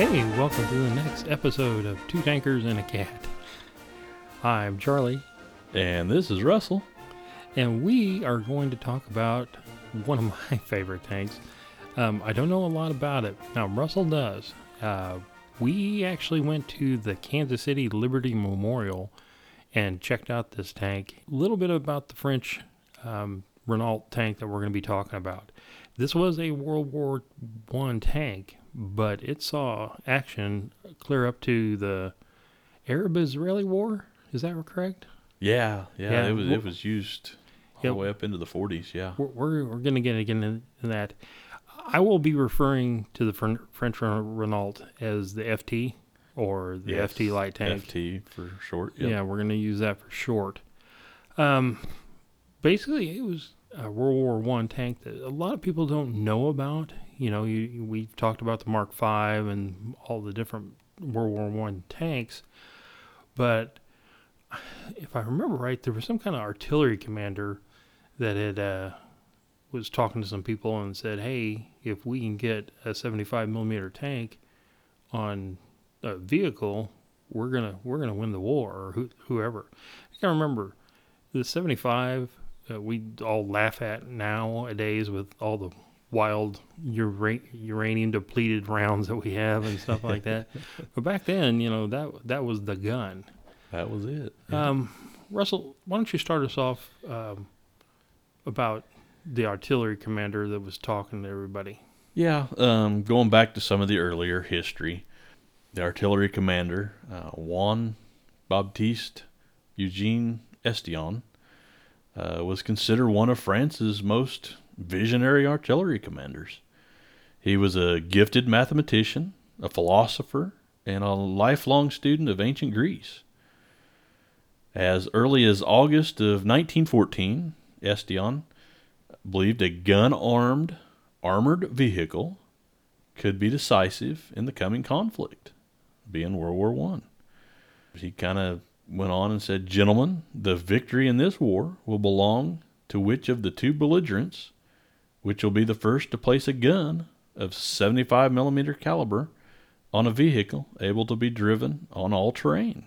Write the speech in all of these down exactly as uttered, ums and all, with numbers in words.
Hey, welcome to the next episode of Two Tankers and a Cat. I'm Charlie. And this is Russell. And we are going to talk about one of my favorite tanks. Um, I don't know a lot about it. Now, Russell does. Uh, we actually went to the Kansas City Liberty Memorial and checked out this tank. A little bit about the French um, Renault tank that we're going to be talking about. This was a World War One tank, but it saw action clear up to the Arab-Israeli War. Is that correct? Yeah, yeah, yeah. It was it was used all yep. the way up into the forties, yeah. We're we're, we're going to get into that. I will be referring to the French, French Renault as the F T or the yes, F T light tank. F T for short. Yep. Yeah, we're going to use that for short. Um, basically, it was a World War One tank that a lot of people don't know about. You know, you, we've talked about the Mark five and all the different World War One tanks, but if I remember right, there was some kind of artillery commander that had uh, was talking to some people and said, hey, if we can get a seventy-five millimeter tank on a vehicle, we're gonna we're gonna win the war, or who, whoever. I can't remember. The seventy-five uh, we all laugh at nowadays with all the wild ura- uranium depleted rounds that we have and stuff like that. But back then, you know, that that was the gun. That was it. Yeah. Um, Russell, why don't you start us off um, about the artillery commander that was talking to everybody? Yeah, um, going back to some of the earlier history, the artillery commander, uh, Jean Baptiste Eugène Estienne, uh, was considered one of France's most visionary artillery commanders. He was a gifted mathematician, a philosopher, and a lifelong student of ancient Greece. As early as August of nineteen fourteen, Estienne believed a gun-armed, armored vehicle could be decisive in the coming conflict, being World War One. He kind of went on and said, "Gentlemen, the victory in this war will belong to which of the two belligerents, which will be the first to place a gun of seventy-five millimeter caliber on a vehicle able to be driven on all terrain."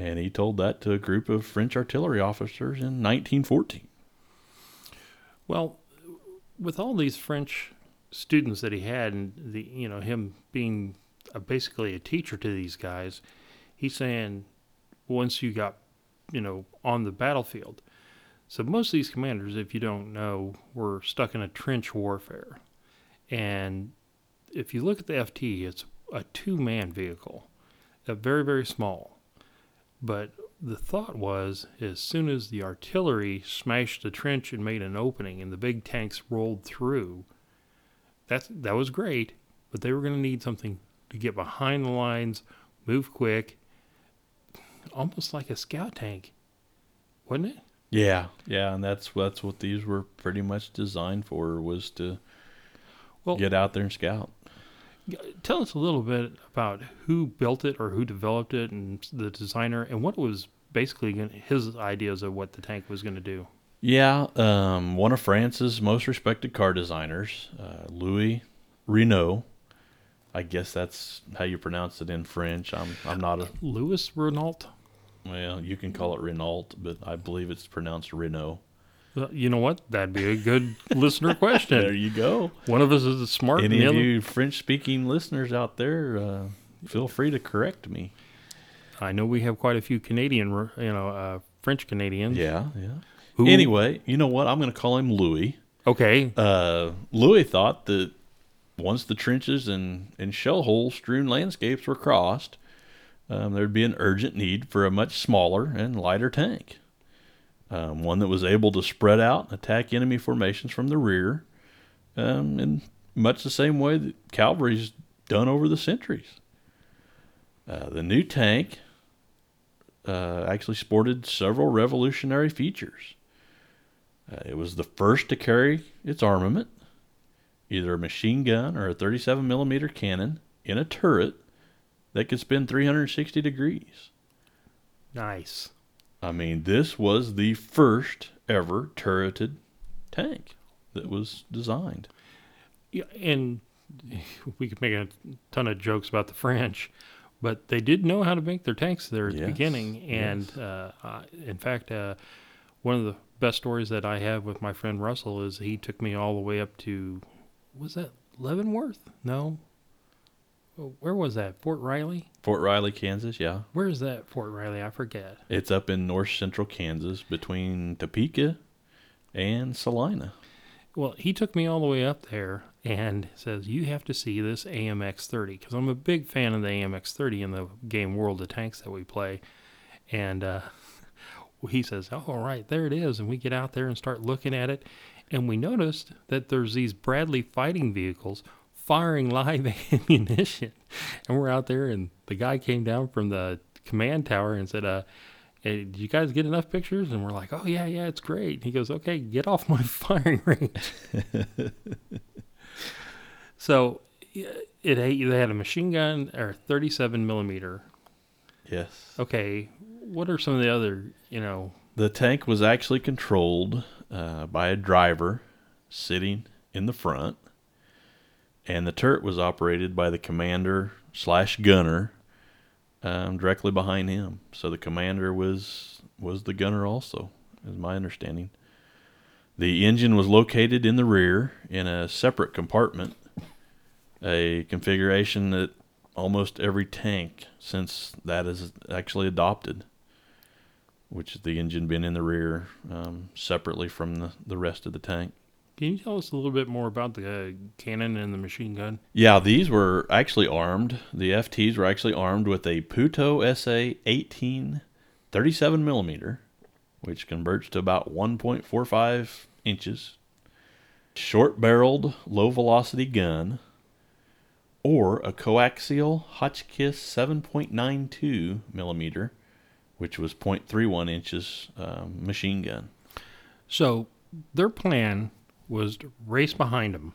And he told that to a group of French artillery officers in nineteen fourteen. Well, with all these French students that he had, and the you know him being a, basically a teacher to these guys, he's saying once you got you know on the battlefield. So most of these commanders, if you don't know, were stuck in a trench warfare. And if you look at the F T, it's a two-man vehicle, a very very small. But the thought was, as soon as the artillery smashed the trench and made an opening and the big tanks rolled through, that's, that was great, but they were going to need something to get behind the lines, move quick, almost like a scout tank, wasn't it? Yeah, yeah, and that's that's what these were pretty much designed for, was to well, get out there and scout. Tell us a little bit about who built it or who developed it and the designer and what was basically his ideas of what the tank was going to do. Yeah, um, one of France's most respected car designers, uh, Louis Renault. I guess that's how you pronounce it in French. I'm I'm not a... Louis Renault? Well, you can call it Renault, but I believe it's pronounced Renault. You know what? That'd be a good listener question. There you go. One of us is smart. Any of you French-speaking listeners out there, uh, feel free to correct me. I know we have quite a few Canadian, you know, uh, French Canadians. Yeah, yeah. Who... Anyway, you know what? I'm going to call him Louis. Okay. Uh, Louis thought that once the trenches and, and shell hole strewn landscapes were crossed, um, there'd be an urgent need for a much smaller and lighter tank. Um, one that was able to spread out and attack enemy formations from the rear, um, in much the same way that cavalry's done over the centuries. Uh, the new tank uh, actually sported several revolutionary features. Uh, it was the first to carry its armament, either a machine gun or a thirty-seven millimeter cannon, in a turret that could spin three hundred sixty degrees. Nice. I mean, this was the first ever turreted tank that was designed. Yeah, and we could make a ton of jokes about the French, but they did know how to make their tanks there at yes. the beginning. And yes. uh, in fact, uh, one of the best stories that I have with my friend Russell is he took me all the way up to, was that Leavenworth? No. Where was that? Fort Riley? Fort Riley, Kansas, yeah. Where is that Fort Riley? I forget. It's up in north central Kansas between Topeka and Salina. Well, he took me all the way up there and says, you have to see this A M X thirty, because I'm a big fan of the A M X thirty in the game World of Tanks that we play. And uh, he says, oh, all right, there it is. And we get out there and start looking at it. And we noticed that there's these Bradley fighting vehicles firing live ammunition. And we're out there, and the guy came down from the command tower and said, uh, hey, did you guys get enough pictures? And we're like, oh, yeah, yeah, it's great. And he goes, okay, get off my firing range. So it, it they had a machine gun or thirty-seven millimeter. Yes. Okay, what are some of the other, you know? The tank was actually controlled uh, by a driver sitting in the front. And the turret was operated by the commander slash gunner um, directly behind him. So the commander was was the gunner also, is my understanding. The engine was located in the rear in a separate compartment, a configuration that almost every tank since that is actually adopted, which is the engine being in the rear um, separately from the, the rest of the tank. Can you tell us a little bit more about the uh, cannon and the machine gun? Yeah, these were actually armed. The F Ts were actually armed with a Puto S A eighteen thirty-seven millimeter, which converts to about one point four five inches. Short-barreled, low-velocity gun, or a coaxial Hotchkiss seven point nine two millimeter, which was zero point three one inches um, machine gun. So their plan was to race behind them,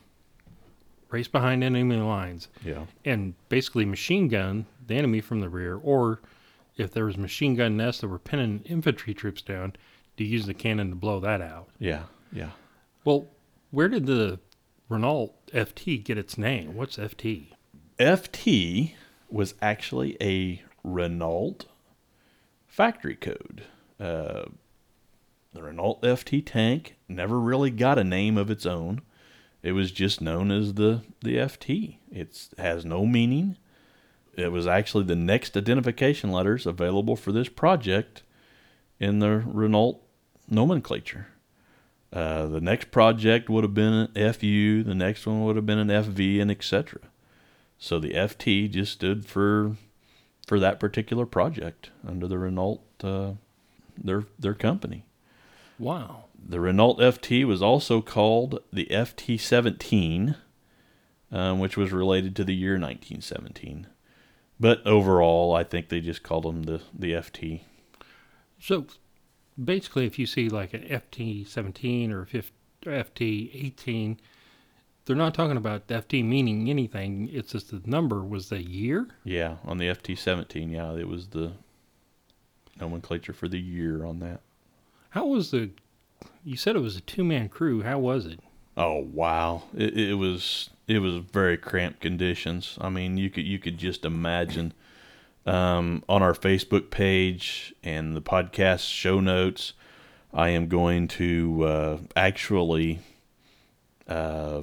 race behind enemy lines, yeah, and basically machine gun the enemy from the rear, or if there was machine gun nests that were pinning infantry troops down, to use the cannon to blow that out. Yeah, yeah. Well, where did the Renault F T get its name? What's F T? F T was actually a Renault factory code. Uh, The Renault F T tank never really got a name of its own. It was just known as the, the F T. It has no meaning. It was actually the next identification letters available for this project in the Renault nomenclature. Uh, the next project would have been an F U. The next one would have been an F V, and et cetera. So the F T just stood for for that particular project under the Renault, uh, their their company. Wow. The Renault F T was also called the F T seventeen, um, which was related to the year nineteen seventeen. But overall, I think they just called them the, the F T. So basically, if you see like an F T seventeen or F T eighteen, they're not talking about the F T meaning anything. It's just the number was the year? Yeah, on the F T seventeen, yeah, it was the nomenclature for the year on that. How was the, you said it was a two-man crew. How was it? Oh, wow. It, it was it was very cramped conditions. I mean, you could you could just imagine. Um, on our Facebook page and the podcast show notes, I am going to uh, actually uh,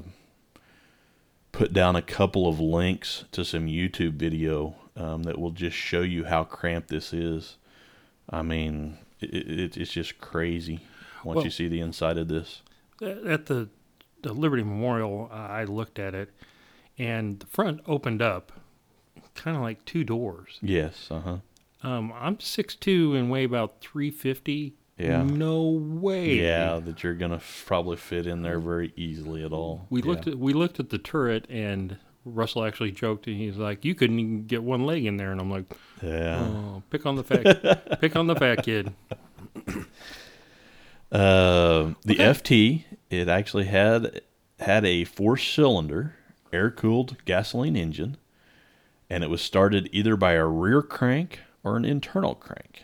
put down a couple of links to some YouTube video um, that will just show you how cramped this is. I mean... It, it, it's just crazy once well, you see the inside of this. At the, the Liberty Memorial, uh, I looked at it, and the front opened up kind of like two doors. Yes, uh-huh. Um, I'm six two and weigh about three fifty. Yeah. No way. Yeah, that you're going to f- probably fit in there very easily at all. We yeah. looked at we looked at the turret, and Russell actually joked, and he's like, you couldn't even get one leg in there. And I'm like, yeah, oh, pick on the fat, pick on the fat kid. Uh, the okay. F T, it actually had had a four-cylinder air-cooled gasoline engine, and it was started either by a rear crank or an internal crank.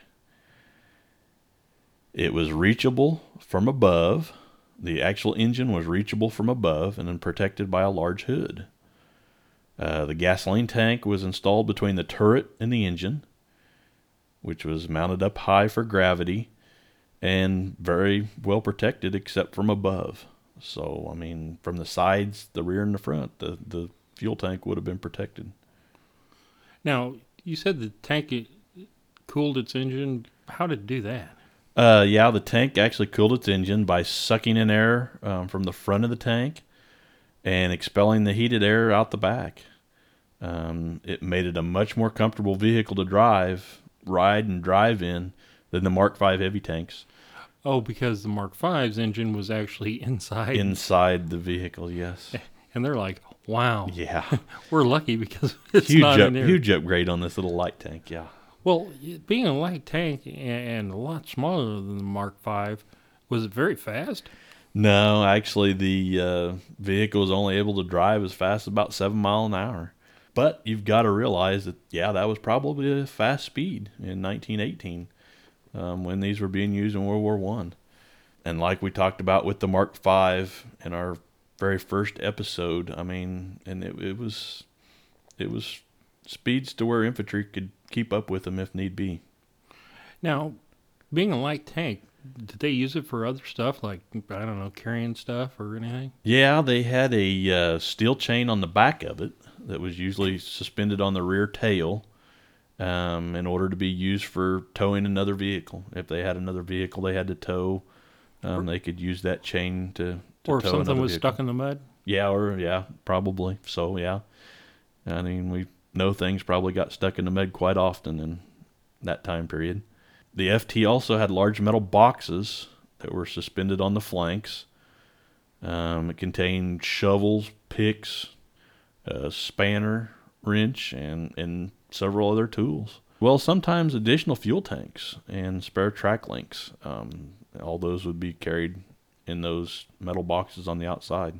It was reachable from above. The actual engine was reachable from above and then protected by a large hood. Uh, the gasoline tank was installed between the turret and the engine, which was mounted up high for gravity and very well protected except from above. So, I mean, from the sides, the rear, and the front, the, the fuel tank would have been protected. Now, you said the tank it cooled its engine. How did it do that? Uh, yeah, the tank actually cooled its engine by sucking in air um, from the front of the tank and expelling the heated air out the back. Um, it made it a much more comfortable vehicle to drive, ride, and drive in than the Mark five heavy tanks. Oh, because the Mark five's engine was actually inside. Inside the vehicle, yes. And they're like, wow. Yeah. We're lucky because it's huge not up, in there. Huge upgrade on this little light tank, yeah. Well, being a light tank and a lot smaller than the Mark five, was it very fast? No, actually the uh, vehicle was only able to drive as fast as about seven miles an hour. But you've got to realize that, yeah, that was probably a fast speed in nineteen eighteen. Um, when these were being used in World War One. And like we talked about with the Mark five in our very first episode, I mean, and it, it was it was speeds to where infantry could keep up with them if need be. Now, being a light tank, did they use it for other stuff like, I don't know, carrying stuff or anything? Yeah, they had a uh, steel chain on the back of it that was usually suspended on the rear tail. Um, in order to be used for towing another vehicle. If they had another vehicle they had to tow, um, they could use that chain to, to or tow if something another was vehicle. Stuck in the mud? Yeah, or, yeah, probably. So, yeah. I mean, we know things probably got stuck in the mud quite often in that time period. The F T also had large metal boxes that were suspended on the flanks. Um, it contained shovels, picks, a spanner, wrench, and... and several other tools. Well, sometimes additional fuel tanks and spare track links. Um, all those would be carried in those metal boxes on the outside.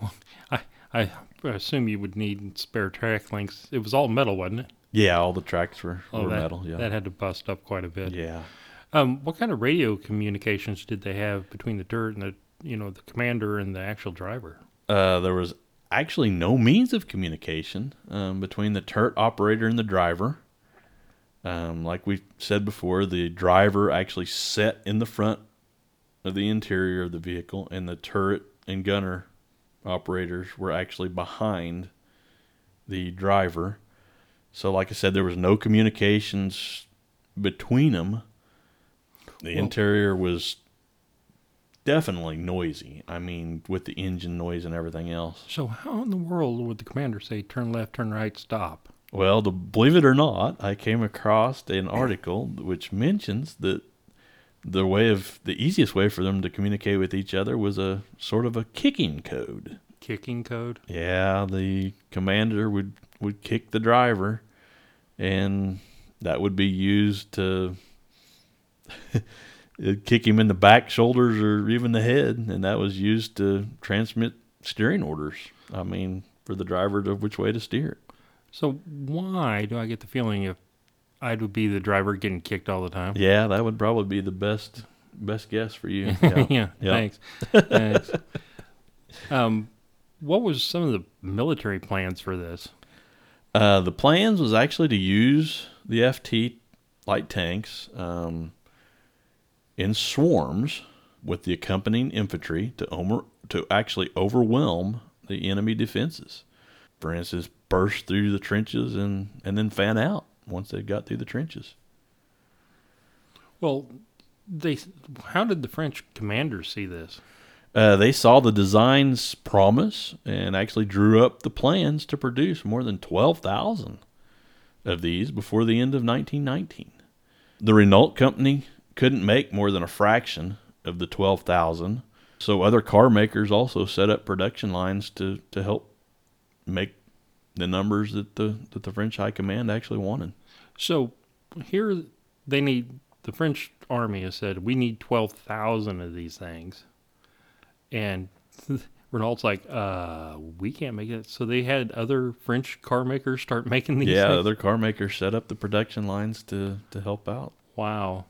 Well, I, I assume you would need spare track links. It was all metal, wasn't it? Yeah, all the tracks were, oh, were that, metal. Yeah, that had to bust up quite a bit. Yeah. Um, what kind of radio communications did they have between the turret and the, you know, the commander and the actual driver? Uh, there was actually no means of communication um, between the turret operator and the driver. Um, like we said before, the driver actually sat in the front of the interior of the vehicle, and the turret and gunner operators were actually behind the driver. So like I said, there was no communications between them. The well, interior was... definitely noisy. I mean, with the engine noise and everything else. So how in the world would the commander say, turn left, turn right, stop? Well, the, believe it or not, I came across an article which mentions that the way of the easiest way for them to communicate with each other was a sort of a kicking code. Kicking code? Yeah, the commander would, would kick the driver, and that would be used to... It'd kick him in the back, shoulders, or even the head, and that was used to transmit steering orders. I mean, for the driver to which way to steer. So why do I get the feeling if I would be the driver getting kicked all the time? Yeah, that would probably be the best best guess for you. Yeah, yeah, yeah. Thanks. Thanks. Um, what was some of the military plans for this? Uh, the plans was actually to use the F T light tanks, um, in swarms with the accompanying infantry to over, to actually overwhelm the enemy defenses. For instance, burst through the trenches and, and then fan out once they got through the trenches. Well, they how did the French commanders see this? Uh, they saw the design's promise and actually drew up the plans to produce more than twelve thousand of these before the end of nineteen nineteen. The Renault Company couldn't make more than a fraction of the twelve thousand. So other car makers also set up production lines to, to help make the numbers that the that the French High Command actually wanted. So here they need, the French Army has said, we need twelve thousand of these things. And Renault's like, uh, we can't make it. So they had other French car makers start making these yeah, things? Yeah, other car makers set up the production lines to, to help out. Wow.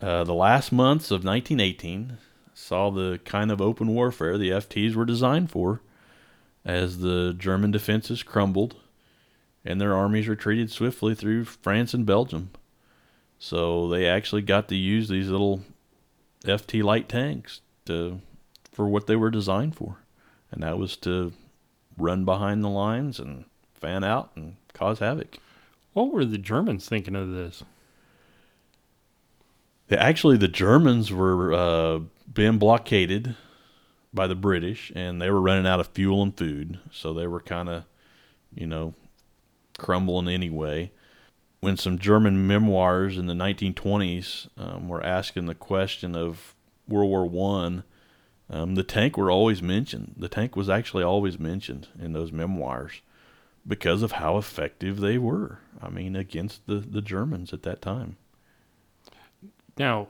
Uh, the last months of nineteen eighteen saw the kind of open warfare the F Ts were designed for, as the German defenses crumbled and their armies retreated swiftly through France and Belgium. So they actually got to use these little F T light tanks to, for what they were designed for. And that was to run behind the lines and fan out and cause havoc. What were the Germans thinking of this? Actually, the Germans were uh, being blockaded by the British, and they were running out of fuel and food. So they were kind of, you know, crumbling anyway. When some German memoirs in the nineteen twenties um, were asking the question of World War One, um, the tank were always mentioned. The tank was actually always mentioned in those memoirs because of how effective they were. I mean, against the, the Germans at that time. Now,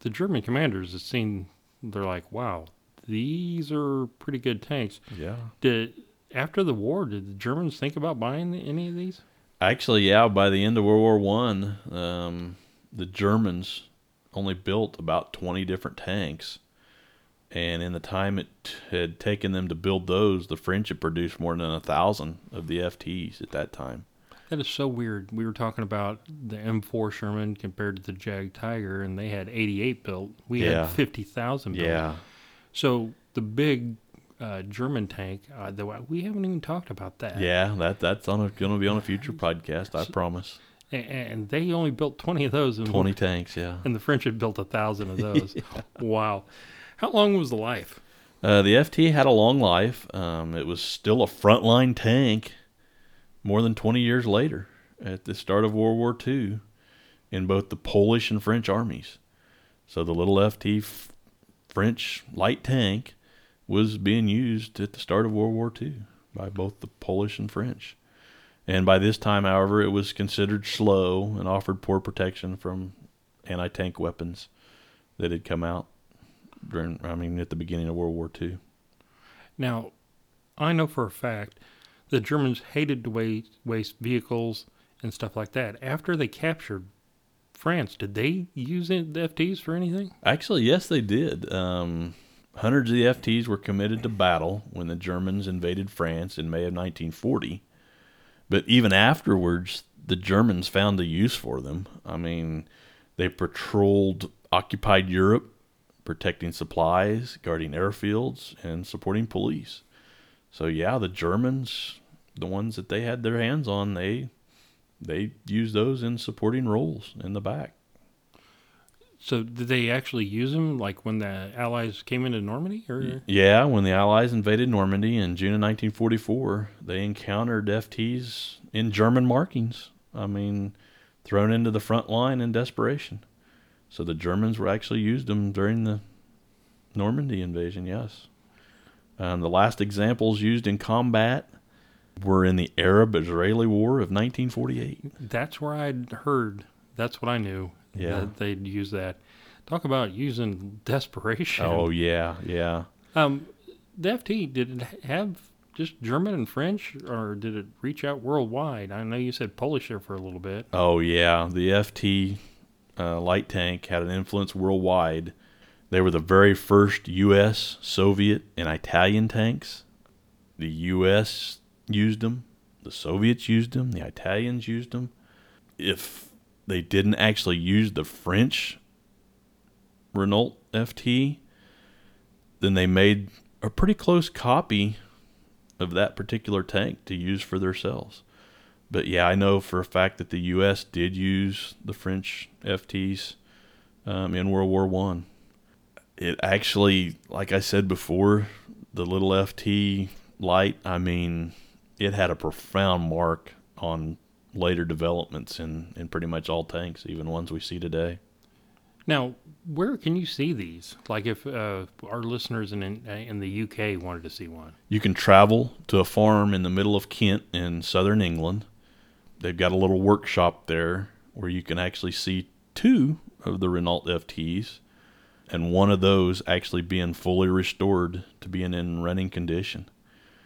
the German commanders have seen, they're like, wow, these are pretty good tanks. Yeah. Did, after the war, did the Germans think about buying any of these? Actually, yeah, by the end of World War One, um, the Germans only built about twenty different tanks. And in the time it had taken them to build those, the French had produced more than one thousand of the F Ts at that time. That is so weird. We were talking about the M four Sherman compared to the Jag Tiger, and they had eighty-eight built. We yeah. had fifty thousand built. Yeah. So the big uh, German tank, uh, the, we haven't even talked about that. Yeah, that that's on going to be on a future podcast, I so, promise. And, and they only built twenty of those. In twenty one, tanks, yeah. And the French had built one thousand of those. Yeah. Wow. How long was the life? Uh, the F T had a long life. Um, it was still a frontline tank. More than twenty years later, at the start of World War Two, in both the Polish and French armies. So the little F T f- French light tank was being used at the start of World War Two by both the Polish and French. And by this time, however, it was considered slow and offered poor protection from anti-tank weapons that had come out during, I mean, at the beginning of World War Two. Now, I know for a fact the Germans hated to waste, waste vehicles and stuff like that. After they captured France, did they use the F Ts for anything? Actually, yes, they did. Um, hundreds of the F Ts were committed to battle when the Germans invaded France in May of nineteen forty. But even afterwards, the Germans found a use for them. I mean, they patrolled occupied Europe, protecting supplies, guarding airfields, and supporting police. So yeah, the Germans, the ones that they had their hands on, they they used those in supporting roles in the back. So did they actually use them, like when the Allies came into Normandy? Or? Yeah, when the Allies invaded Normandy in June of nineteen forty-four, they encountered F Ts in German markings. I mean, thrown into the front line in desperation. So the Germans were actually used them during the Normandy invasion, yes. Um, the last examples used in combat were in the Arab-Israeli War of nineteen forty-eight. That's where I'd heard. That's what I knew. Yeah, that they'd use that. Talk about using desperation. Oh yeah, yeah. Um, the F T, did it have just German and French, or did it reach out worldwide? I know you said Polish there for a little bit. Oh yeah, the F T uh, light tank had an influence worldwide. They were the very first U S, Soviet, and Italian tanks. The U S used them. The Soviets used them. The Italians used them. If they didn't actually use the French Renault F T, then they made a pretty close copy of that particular tank to use for themselves. But yeah, I know for a fact that the U S did use the French F Ts um, in World War One. It actually, like I said before, the little F T light, I mean, it had a profound mark on later developments in, in pretty much all tanks, even ones we see today. Now, where can you see these? Like if uh, our listeners in, in the U K wanted to see one. You can travel to a farm in the middle of Kent in southern England. They've got a little workshop there where you can actually see two of the Renault F Ts. And one of those actually being fully restored to being in running condition.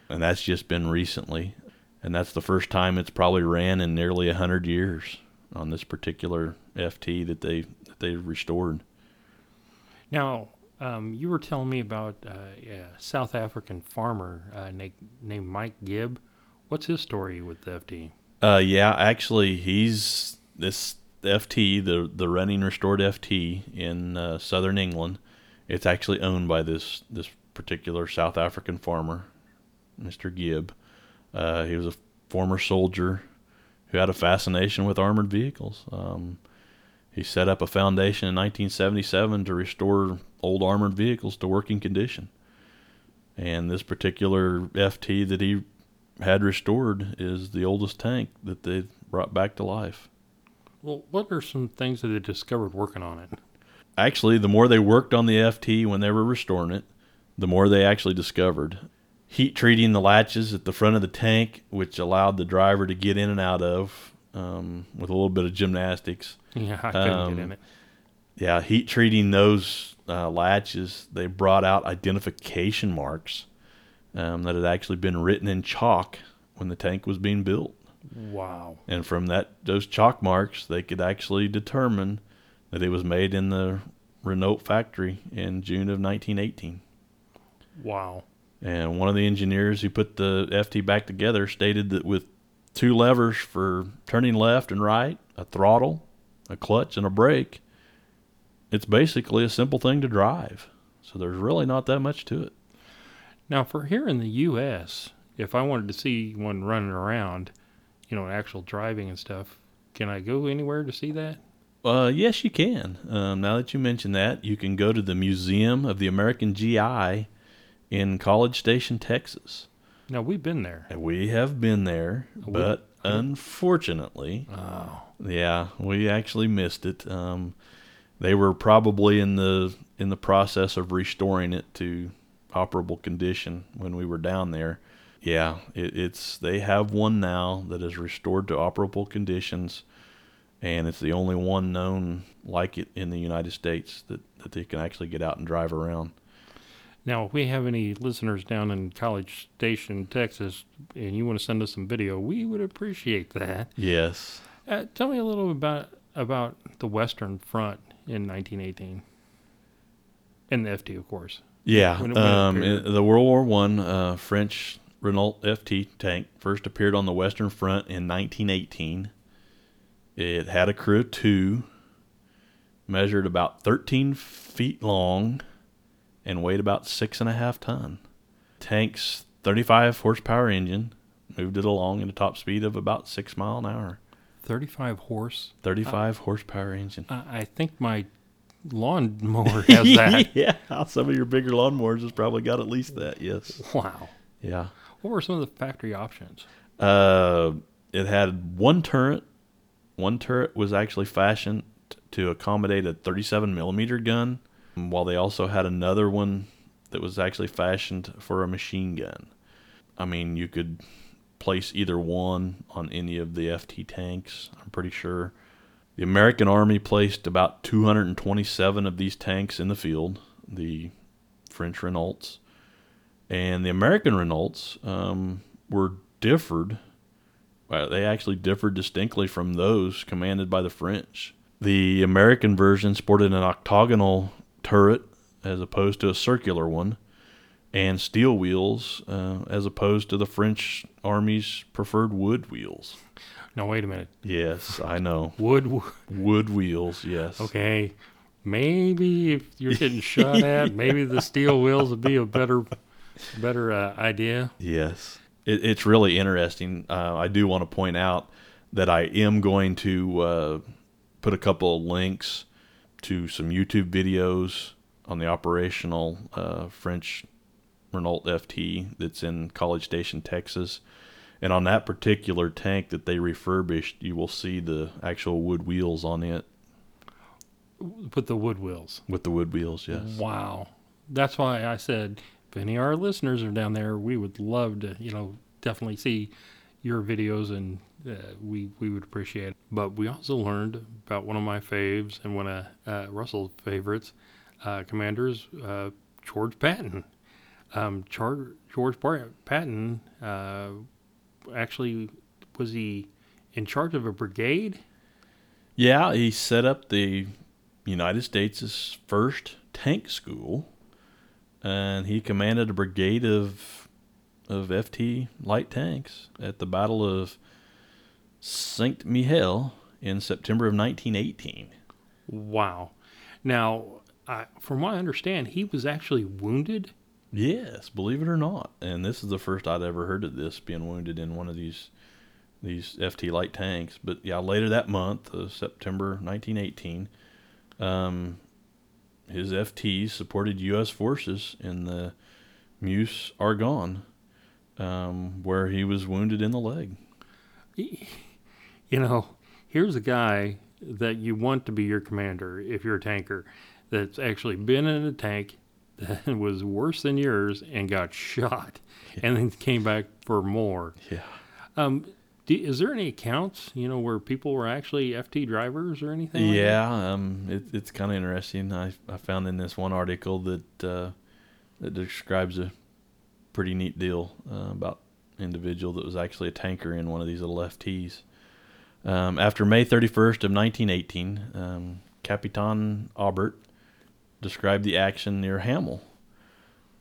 And that's just been recently. And that's the first time it's probably ran in nearly one hundred years on this particular F T that they that they restored. Now, Um, you were telling me about uh, a South African farmer uh, na- named Mike Gibb. What's his story with the F T? Uh, yeah, actually, he's this F T, the the running restored F T in uh, southern England. It's actually owned by this this particular South African farmer, Mister Gibb. Uh, he was a former soldier who had a fascination with armored vehicles. Um, he set up a foundation in nineteen seventy-seven to restore old armored vehicles to working condition. And this particular F T that he had restored is the oldest tank that they brought back to life. Well, what are some things that they discovered working on it? Actually, the more they worked on the F T when they were restoring it, the more they actually discovered. Heat treating the latches at the front of the tank, which allowed the driver to get in and out of um, with a little bit of gymnastics. Yeah, I couldn't um, get in it. Yeah, heat treating those uh, latches, they brought out identification marks um, that had actually been written in chalk when the tank was being built. Wow. And from that those chalk marks, they could actually determine that it was made in the Renault factory in June of nineteen eighteen. Wow. And one of the engineers who put the F T back together stated that with two levers for turning left and right, a throttle, a clutch, and a brake, it's basically a simple thing to drive. So there's really not that much to it. Now, for here in the U S, if I wanted to see one running around, you know, actual driving and stuff, can I go anywhere to see that? Uh, yes, you can. Um, now that you mention that, you can go to the Museum of the American G I in College Station, Texas. Now, we've been there. We have been there, we, but I, unfortunately, oh. yeah, we actually missed it. Um, they were probably in the in the process of restoring it to operable condition when we were down there. Yeah, it, it's they have one now that is restored to operable conditions, and it's the only one known like it in the United States that, that they can actually get out and drive around. Now, if we have any listeners down in College Station, Texas, and you want to send us some video, we would appreciate that. Yes. Uh, tell me a little about about the Western Front in nineteen eighteen, and the F T, of course. Yeah, when it, when um, it the World War One uh, French Renault F T tank first appeared on the Western Front in nineteen eighteen. It had a crew of two, measured about thirteen feet long, and weighed about six and a half ton. Tank's thirty-five horsepower engine moved it along at a top speed of about six mile an hour. thirty-five horse? thirty-five horsepower engine. I, I think my lawnmower has that. Yeah, some of your bigger lawnmowers has probably got at least that, yes. Wow. Yeah. What were some of the factory options? Uh, it had one turret. One turret was actually fashioned to accommodate a thirty-seven millimeter gun, while they also had another one that was actually fashioned for a machine gun. I mean, you could place either one on any of the F T tanks, I'm pretty sure. The American Army placed about two hundred twenty-seven of these tanks in the field, the French Renaults. And the American Renaults um, were differed. Well, they actually differed distinctly from those commanded by the French. The American version sported an octagonal turret as opposed to a circular one, and steel wheels uh, as opposed to the French Army's preferred wood wheels. Now, wait a minute. Yes, I know. wood, wo- wood wheels, yes. Okay, maybe if you're getting shot at, maybe the steel wheels would be a better better uh, idea. Yes. It, it's really interesting. Uh, I do want to point out that I am going to uh, put a couple of links to some YouTube videos on the operational uh, French Renault F T that's in College Station, Texas. And on that particular tank that they refurbished, you will see the actual wood wheels on it. With the wood wheels? With the wood wheels, yes. Wow. That's why I said, if any of our listeners are down there, we would love to, you know, definitely see your videos, and uh, we we would appreciate it. But we also learned about one of my faves and one of uh, Russell's favorites, uh, commanders, uh, George Patton. Um, Char- George Bar- Patton uh, actually was he in charge of a brigade? Yeah, he set up the United States' first tank school, and he commanded a brigade of of F T light tanks at the Battle of Saint-Mihiel in September of nineteen eighteen. Wow. Now, I, from what I understand, he was actually wounded? Yes, believe it or not. And this is the first I'd ever heard of this, being wounded in one of these these F T light tanks. But yeah, later that month, uh, September nineteen eighteen, um, his F Ts supported U S forces in the Meuse-Argonne, um, where he was wounded in the leg. You know, here's a guy that you want to be your commander if you're a tanker, that's actually been in a tank that was worse than yours and got shot, yeah, and then came back for more. Yeah. Um, do, is there any accounts, you know, where people were actually F T drivers or anything like yeah, that? Um, it, it's kind of interesting. I, I found in this one article that, uh, that describes a pretty neat deal uh, about an individual that was actually a tanker in one of these little F Ts. Um, after May thirty-first of nineteen eighteen, um, Capitan Aubert described the action near Hamel.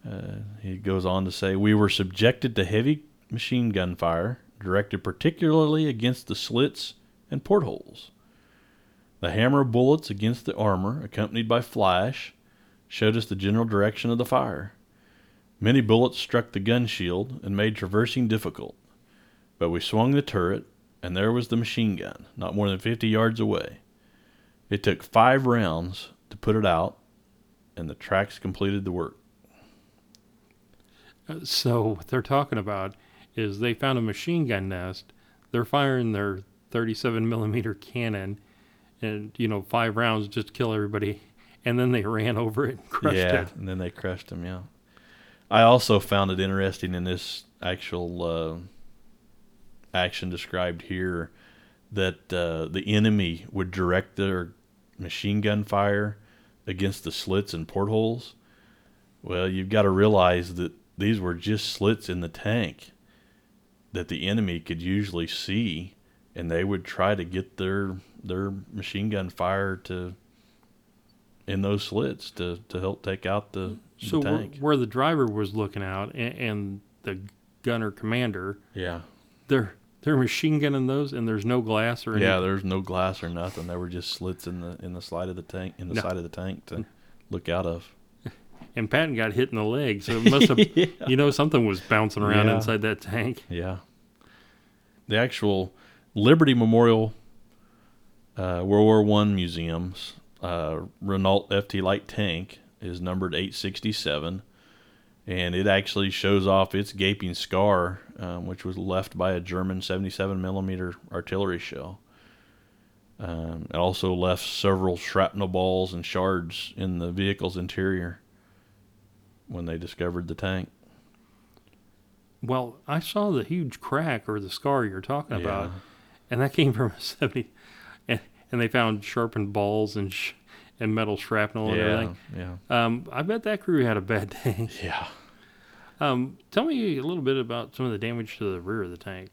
Uh, he goes on to say, "We were subjected to heavy machine gun fire, directed particularly against the slits and portholes. The hammer of bullets against the armor, accompanied by flash, showed us the general direction of the fire. Many bullets struck the gun shield and made traversing difficult, but we swung the turret, and there was the machine gun, not more than fifty yards away. It took five rounds to put it out, and the tracks completed the work." So what they're talking about is they found a machine gun nest. They're firing their thirty-seven millimeter cannon, and, you know, five rounds just to kill everybody. And then they ran over it and crushed yeah, it. Yeah, and then they crushed them, yeah. I also found it interesting in this actual... Uh, action described here that uh, the enemy would direct their machine gun fire against the slits and portholes. Well, you've got to realize that these were just slits in the tank that the enemy could usually see, and they would try to get their their machine gun fire to in those slits to, to help take out the, so the tank. So where, where the driver was looking out and, and the gunner commander, yeah, they're they're machine gunning those, and there's no glass or anything. Yeah, there's no glass or nothing. There were just slits in the in the side of the tank in the no. side of the tank to look out of. And Patton got hit in the leg, so it must have yeah. you know, something was bouncing around yeah. inside that tank. Yeah. The actual Liberty Memorial uh, World War One Museum's uh, Renault F T light tank is numbered eight sixty-seven. And it actually shows off its gaping scar, um, which was left by a German seventy-seven millimeter artillery shell. Um, it also left several shrapnel balls and shards in the vehicle's interior when they discovered the tank. Well, I saw the huge crack or the scar you're talking yeah. about, and that came from a seventy. And, and they found sharpened balls and sh- and metal shrapnel and yeah, everything. Yeah. Um, I bet that crew had a bad day. Yeah. Um, tell me a little bit about some of the damage to the rear of the tank.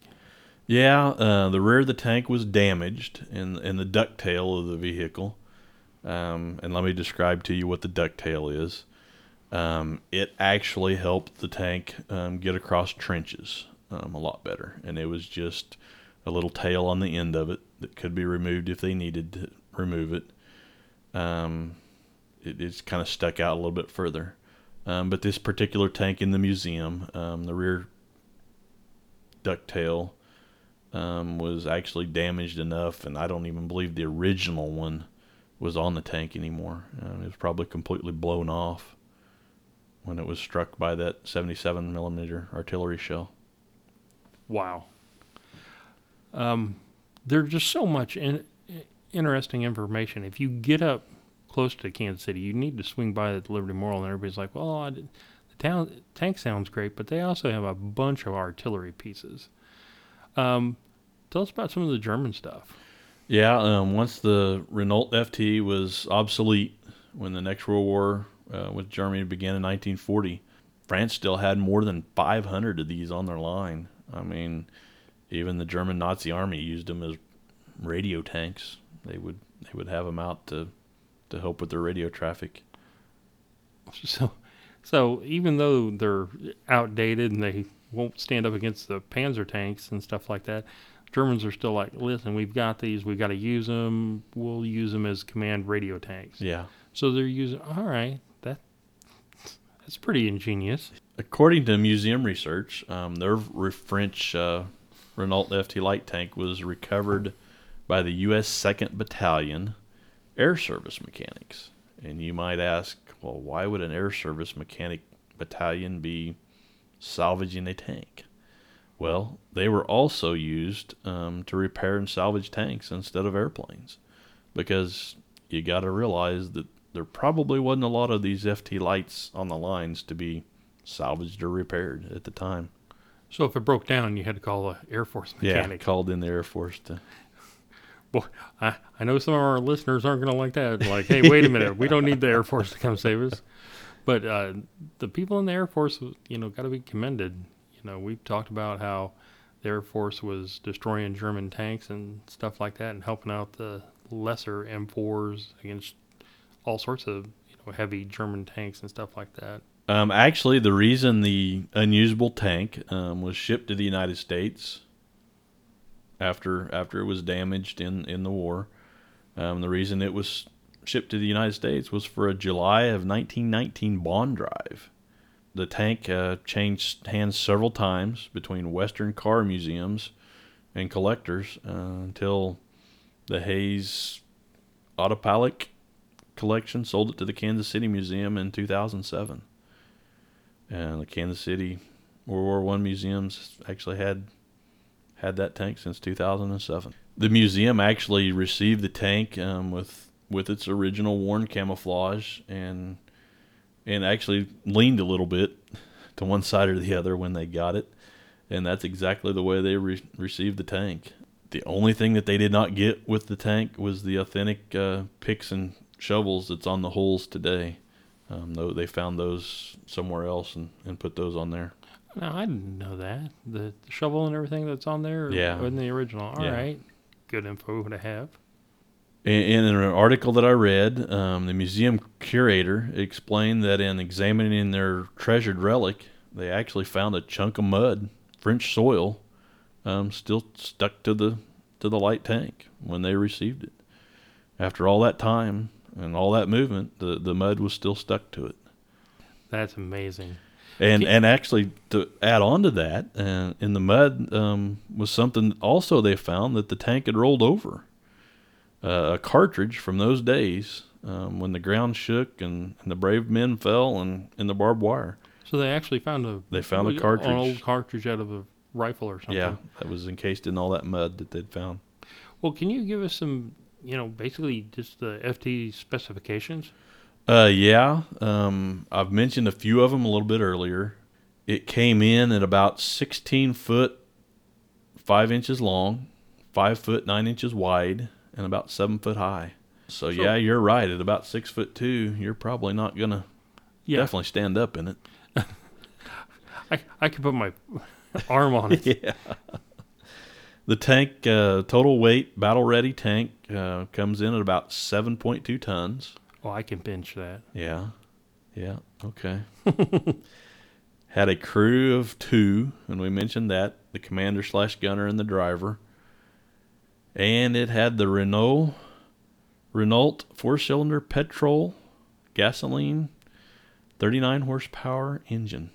Yeah, uh, the rear of the tank was damaged in, in the ducktail of the vehicle. Um, and let me describe to you what the ducktail is. Um, it actually helped the tank um, get across trenches um, a lot better. And it was just a little tail on the end of it that could be removed if they needed to remove it. Um, it, it's kind of stuck out a little bit further. Um, but this particular tank in the museum, um, the rear ducktail, um, was actually damaged enough, and I don't even believe the original one was on the tank anymore. Um, it was probably completely blown off when it was struck by that seventy-seven millimeter artillery shell. Wow. Um, there's just so much in interesting information. If you get up close to Kansas City, you need to swing by the Liberty Memorial, and everybody's like, well, I did, the town, tank sounds great, but they also have a bunch of artillery pieces. Um, tell us about some of the German stuff. Yeah, um, once the Renault F T was obsolete when the next World War uh, with Germany began in nineteen forty, France still had more than five hundred of these on their line. I mean, even the German Nazi army used them as radio tanks. They would they would have them out to to help with their radio traffic. So, so even though they're outdated and they won't stand up against the Panzer tanks and stuff like that, Germans are still like, listen, we've got these, we've got to use them. We'll use them as command radio tanks. Yeah. So they're using, all right, that that's pretty ingenious. According to museum research, um, their French uh, Renault F T light tank was recovered by the U S second Battalion Air Service Mechanics. And you might ask, well, why would an Air Service Mechanic Battalion be salvaging a tank? Well, they were also used um, to repair and salvage tanks instead of airplanes, because you got to realize that there probably wasn't a lot of these F T lights on the lines to be salvaged or repaired at the time. So if it broke down, you had to call an Air Force mechanic. Yeah, called in the Air Force to... Well, I, I know some of our listeners aren't going to like that. Like, hey, wait a minute. We don't need the Air Force to come save us. But uh, the people in the Air Force, you know, got to be commended. You know, we've talked about how the Air Force was destroying German tanks and stuff like that and helping out the lesser M fours against all sorts of, you know, heavy German tanks and stuff like that. Um, actually, the reason the unusable tank um, was shipped to the United States after after it was damaged in, in the war, um, the reason it was shipped to the United States was for a July of nineteen nineteen bond drive. The tank uh, changed hands several times between Western car museums and collectors uh, until the Hayes Autopallic Collection sold it to the Kansas City Museum in two thousand seven. And the Kansas City World War One museums actually had had that tank since two thousand seven. The museum actually received the tank um, with with its original worn camouflage and and actually leaned a little bit to one side or the other when they got it. And that's exactly the way they re- received the tank. The only thing that they did not get with the tank was the authentic uh, picks and shovels that's on the hulls today. Um, though they found those somewhere else and, and put those on there. No, I didn't know that. The shovel and everything that's on there yeah. wasn't the original. All yeah. right. Good info to have. In, in an article that I read, um, the museum curator explained that in examining their treasured relic, they actually found a chunk of mud, French soil, um, still stuck to the to the light tank when they received it. After all that time and all that movement, the, the mud was still stuck to it. That's amazing. And and actually, to add on to that, uh, in the mud um, was something also they found that the tank had rolled over. Uh, a cartridge from those days um, when the ground shook and, and the brave men fell and in the barbed wire. So they actually found a they found a cartridge, an old cartridge out of a rifle or something. Yeah, that was encased in all that mud that they'd found. Well, can you give us some, you know, basically just the F T specifications? Uh, yeah. Um, I've mentioned a few of them a little bit earlier. It came in at about sixteen foot, five inches long, five foot, nine inches wide, and about seven foot high. So, so yeah, you're right. At about six foot two, you're probably not going to yeah. definitely stand up in it. I I could put my arm on it. Yeah. The tank, uh, total weight, battle-ready tank, uh, comes in at about seven point two tons. Oh, I can bench that. Yeah. Yeah. Okay. Had a crew of two, and we mentioned that, the commander slash gunner and the driver. And it had the Renault Renault four-cylinder petrol, gasoline, thirty-nine horsepower engine.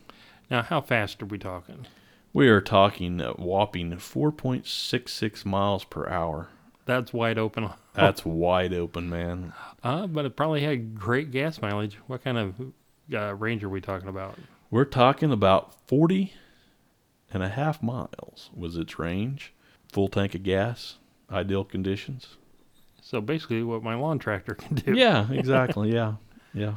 Now, how fast are we talking? We are talking a whopping four point six six miles per hour. That's wide open. That's wide open, man. Uh, but it probably had great gas mileage. What kind of uh, range are we talking about? We're talking about forty and a half miles was its range. Full tank of gas, ideal conditions. So basically what my lawn tractor can do. Yeah, exactly. yeah, yeah.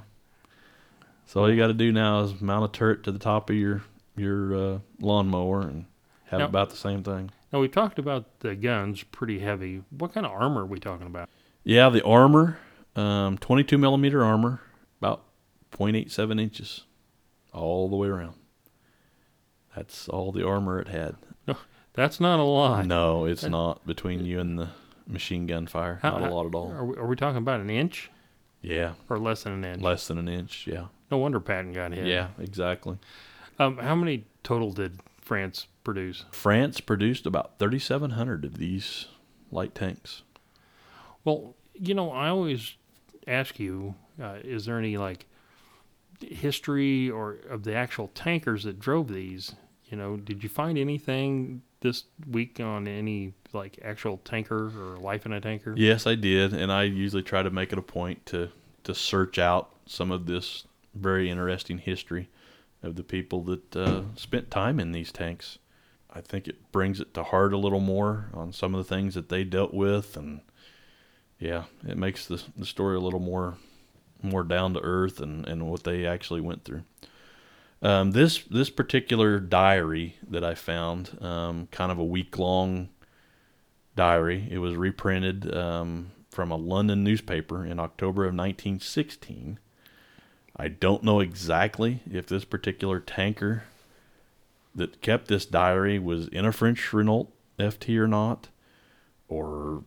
So all you got to do now is mount a turret to the top of your your uh, lawnmower and have now, about the same thing. Now, we talked about the guns, pretty heavy. What kind of armor are we talking about? Yeah, the armor, um, twenty-two millimeter armor, about point eight seven inches all the way around. That's all the armor it had. No, that's not a lot. No, it's that, not between you and the machine gun fire. How, not a lot at all. Are we, are we talking about an inch? Yeah. Or less than an inch. Less than an inch, yeah. No wonder Patton got hit. Yeah, exactly. Um, how many total did France produce? France produced about thirty-seven hundred of these light tanks. Well, you know, I always ask you, uh, is there any, like, history or of the actual tankers that drove these? You know, did you find anything this week on any, like, actual tanker or life in a tanker? Yes, I did, and I usually try to make it a point to, to search out some of this very interesting history of the people that uh, spent time in these tanks. I think it brings it to heart a little more on some of the things that they dealt with, and yeah, it makes the, the story a little more more down to earth and, and what they actually went through. Um, this this particular diary that I found, um, kind of a week long diary, it was reprinted um, from a London newspaper in October of nineteen sixteen. I don't know exactly if this particular tanker that kept this diary was in a French Renault F T or not, or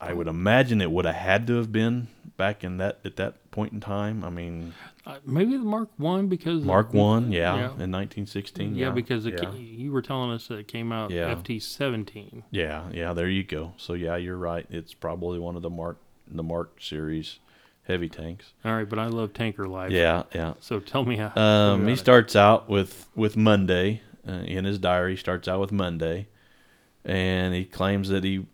I would imagine it would have had to have been back in that at that point in time. I mean, uh, maybe the Mark One because Mark One, yeah, yeah, in nineteen sixteen. Yeah, yeah. because it yeah. Came, you were telling us that it came out yeah. F T seventeen. Yeah, yeah, there you go. So yeah, you're right. It's probably one of the Mark the Mark series heavy tanks. All right, but I love tanker life. Yeah, yeah. So tell me how. Um, he it. starts out with with Monday uh, in his diary. He starts out with Monday, and he claims that he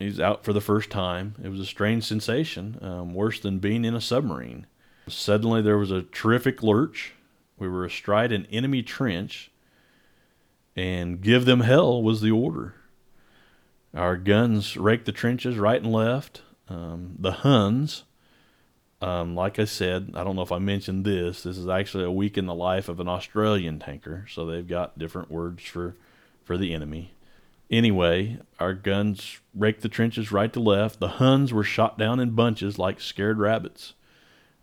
he's out for the first time. It was a strange sensation, um, worse than being in a submarine. Suddenly, there was a terrific lurch. We were astride an enemy trench, and give them hell was the order. Our guns raked the trenches right and left. Um, the Huns. Um, like I said, I don't know if I mentioned this, this is actually a week in the life of an Australian tanker, so they've got different words for, for the enemy. Anyway, our guns raked the trenches right to left. The Huns were shot down in bunches like scared rabbits.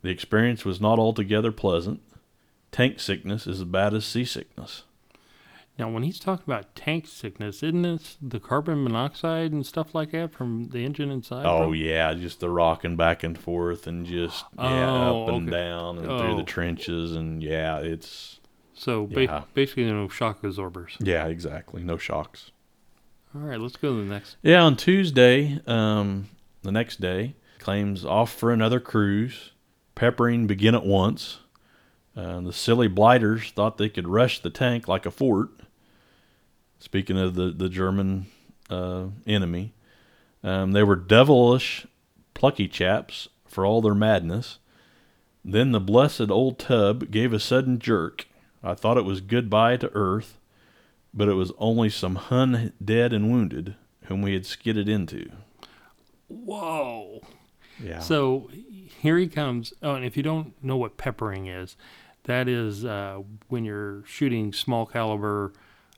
The experience was not altogether pleasant. Tank sickness is as bad as seasickness. Now, when he's talking about tank sickness, isn't this the carbon monoxide and stuff like that from the engine inside? Oh, from? yeah, just the rocking back and forth and just oh, yeah, up and okay. down and oh. through the trenches. And, yeah, it's... So, ba- yeah. basically no shock absorbers. Yeah, exactly. No shocks. All right, let's go to the next. Yeah, on Tuesday, um, the next day, claims off for another cruise. Peppering begin at once. Uh, the silly blighters thought they could rush the tank like a fort. Speaking of the, the German uh, enemy, um, they were devilish, plucky chaps for all their madness. Then the blessed old tub gave a sudden jerk. I thought it was goodbye to earth, but it was only some Hun dead and wounded whom we had skidded into. Whoa. Yeah. So here he comes. Oh, and if you don't know what peppering is, that is uh, when you're shooting small caliber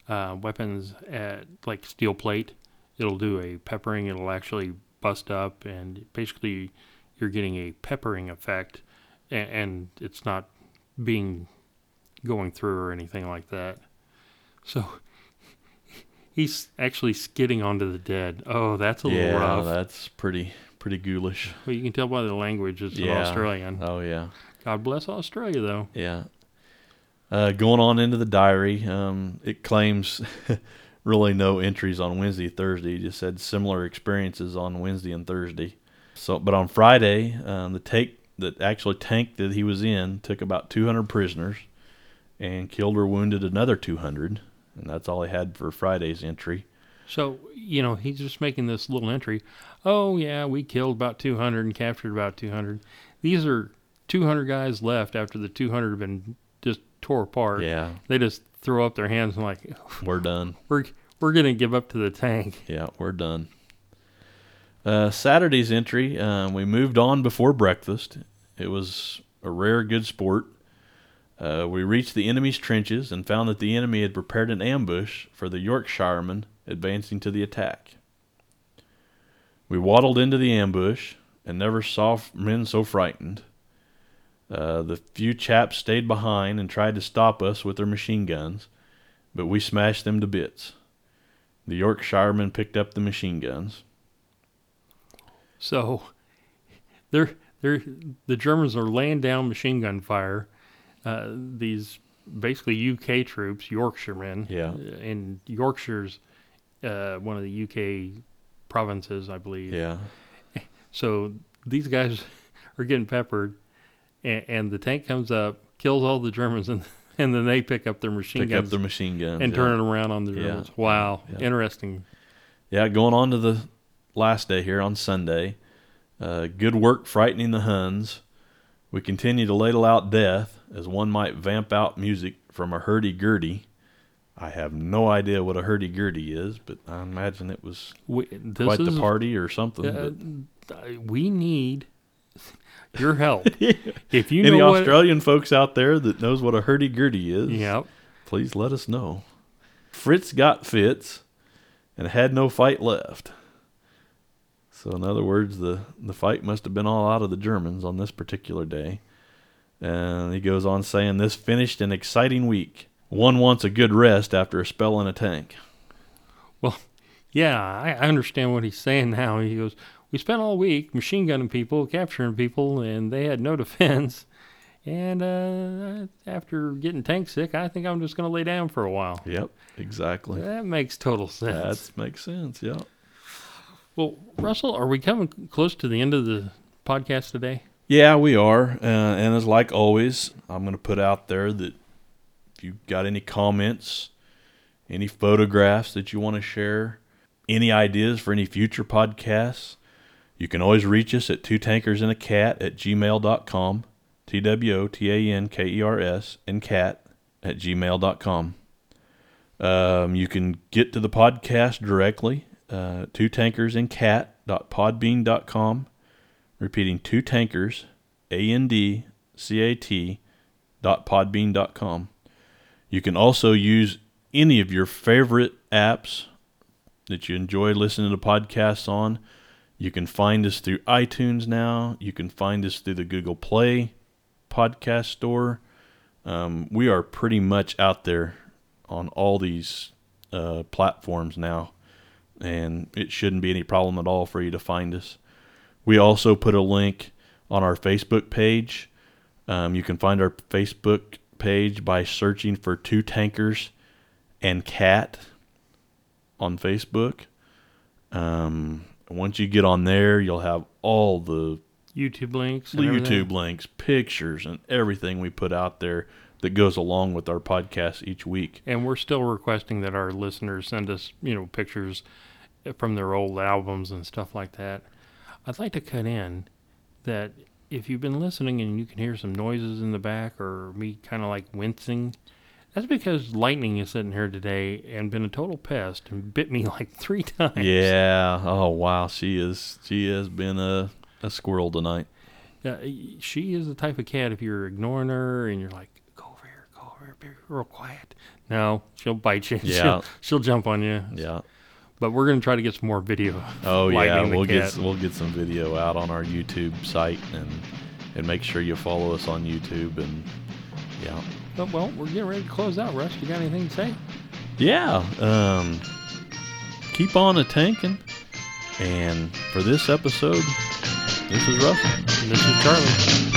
Uh, weapons at like steel plate. It'll do a peppering. It'll actually bust up, and basically you're getting a peppering effect, and, and it's not being going through or anything like that. So he's actually skidding onto the dead. Oh, that's a yeah, little rough. Yeah, that's pretty pretty ghoulish. Well, you can tell by the language. It's yeah. an Australian. Oh yeah. God bless Australia, though. Yeah. Uh, going on into the diary, um, it claims really no entries on Wednesday, Thursday. It just said similar experiences on Wednesday and Thursday. So, but on Friday, um, the take that actually tank that he was in took about two hundred prisoners and killed or wounded another two hundred, and that's all he had for Friday's entry. So, you know, he's just making this little entry. Oh, yeah, we killed about two hundred and captured about two hundred. These are two hundred guys left after the two hundred have been just tore apart. Yeah. They just throw up their hands and like, we're done. We're we're going to give up to the tank. Yeah, we're done. Uh, Saturday's entry, uh, we moved on before breakfast. It was a rare good sport. Uh, we reached the enemy's trenches and found that the enemy had prepared an ambush for the Yorkshiremen advancing to the attack. We waddled into the ambush and never saw men so frightened. Uh, the few chaps stayed behind and tried to stop us with their machine guns, but we smashed them to bits. The Yorkshiremen picked up the machine guns. So, they're They're, the Germans are laying down machine gun fire. Uh, these basically U K troops, Yorkshiremen. Yeah. And Yorkshire's uh, one of the U K provinces, I believe. Yeah. So these guys are getting peppered, and, and the tank comes up, kills all the Germans, and and then they pick up their machine pick guns. Pick up their machine guns. And yeah. turn it around on the Germans. Yeah. Wow. Yeah. Interesting. Yeah, going on to the last day here on Sunday. Uh, good work frightening the Huns. We continue to ladle out death as one might vamp out music from a hurdy-gurdy. I have no idea what a hurdy-gurdy is, but I imagine it was we, quite is, the party or something. Uh, but. We need your help. Yeah. If you Any know Australian what, folks out there that knows what a hurdy-gurdy is, yep. please let us know. Fritz got fits and had no fight left. So in other words, the, the fight must have been all out of the Germans on this particular day. And he goes on saying, this finished an exciting week. One wants a good rest after a spell in a tank. Well, yeah, I understand what he's saying now. He goes, we spent all week machine gunning people, capturing people, and they had no defense. And uh, after getting tank sick, I think I'm just going to lay down for a while. Yep, exactly. That makes total sense. That makes sense, yep. Well, Russell, are we coming close to the end of the podcast today? Yeah, we are. Uh, and as like always, I'm going to put out there that if you've got any comments, any photographs that you want to share, any ideas for any future podcasts, you can always reach us at two tankers and a cat at gmail dot com, T W O T A N K E R S and cat at gmail dot com. Um, you can get to the podcast directly, uh, two tankers and cat dot podbean dot com, repeating two tankers, A N D C A T, dot podbean dot com. You can also use any of your favorite apps that you enjoy listening to podcasts on. You can find us through iTunes now. You can find us through the Google Play podcast store. Um, we are pretty much out there on all these uh, platforms now, and it shouldn't be any problem at all for you to find us. We also put a link on our Facebook page. Um, you can find our Facebook page by searching for Two Tankers and Cat on Facebook. Um, once you get on there, you'll have all the YouTube links, and YouTube everything. links, pictures, and everything we put out there that goes along with our podcast each week. And we're still requesting that our listeners send us, you know, pictures from their old albums and stuff like that. I'd like to cut in that if you've been listening and you can hear some noises in the back or me kind of like wincing, that's because Lightning is sitting here today and been a total pest and bit me like three times. Yeah. Oh, wow. She is. She has been a, a squirrel tonight. Uh, she is the type of cat, if you're ignoring her and you're like, go over here, go over here, be real quiet. No, she'll bite you. Yeah. She'll, she'll jump on you. Yeah. But we're going to try to get some more video. Oh, yeah. We'll get, we'll get some video out on our YouTube site, and and make sure you follow us on YouTube. And yeah. Well, well we're getting ready to close out, Russ. You got anything to say? Yeah. Um, keep on a tanking. And for this episode, this is Russell. And this is Charlie.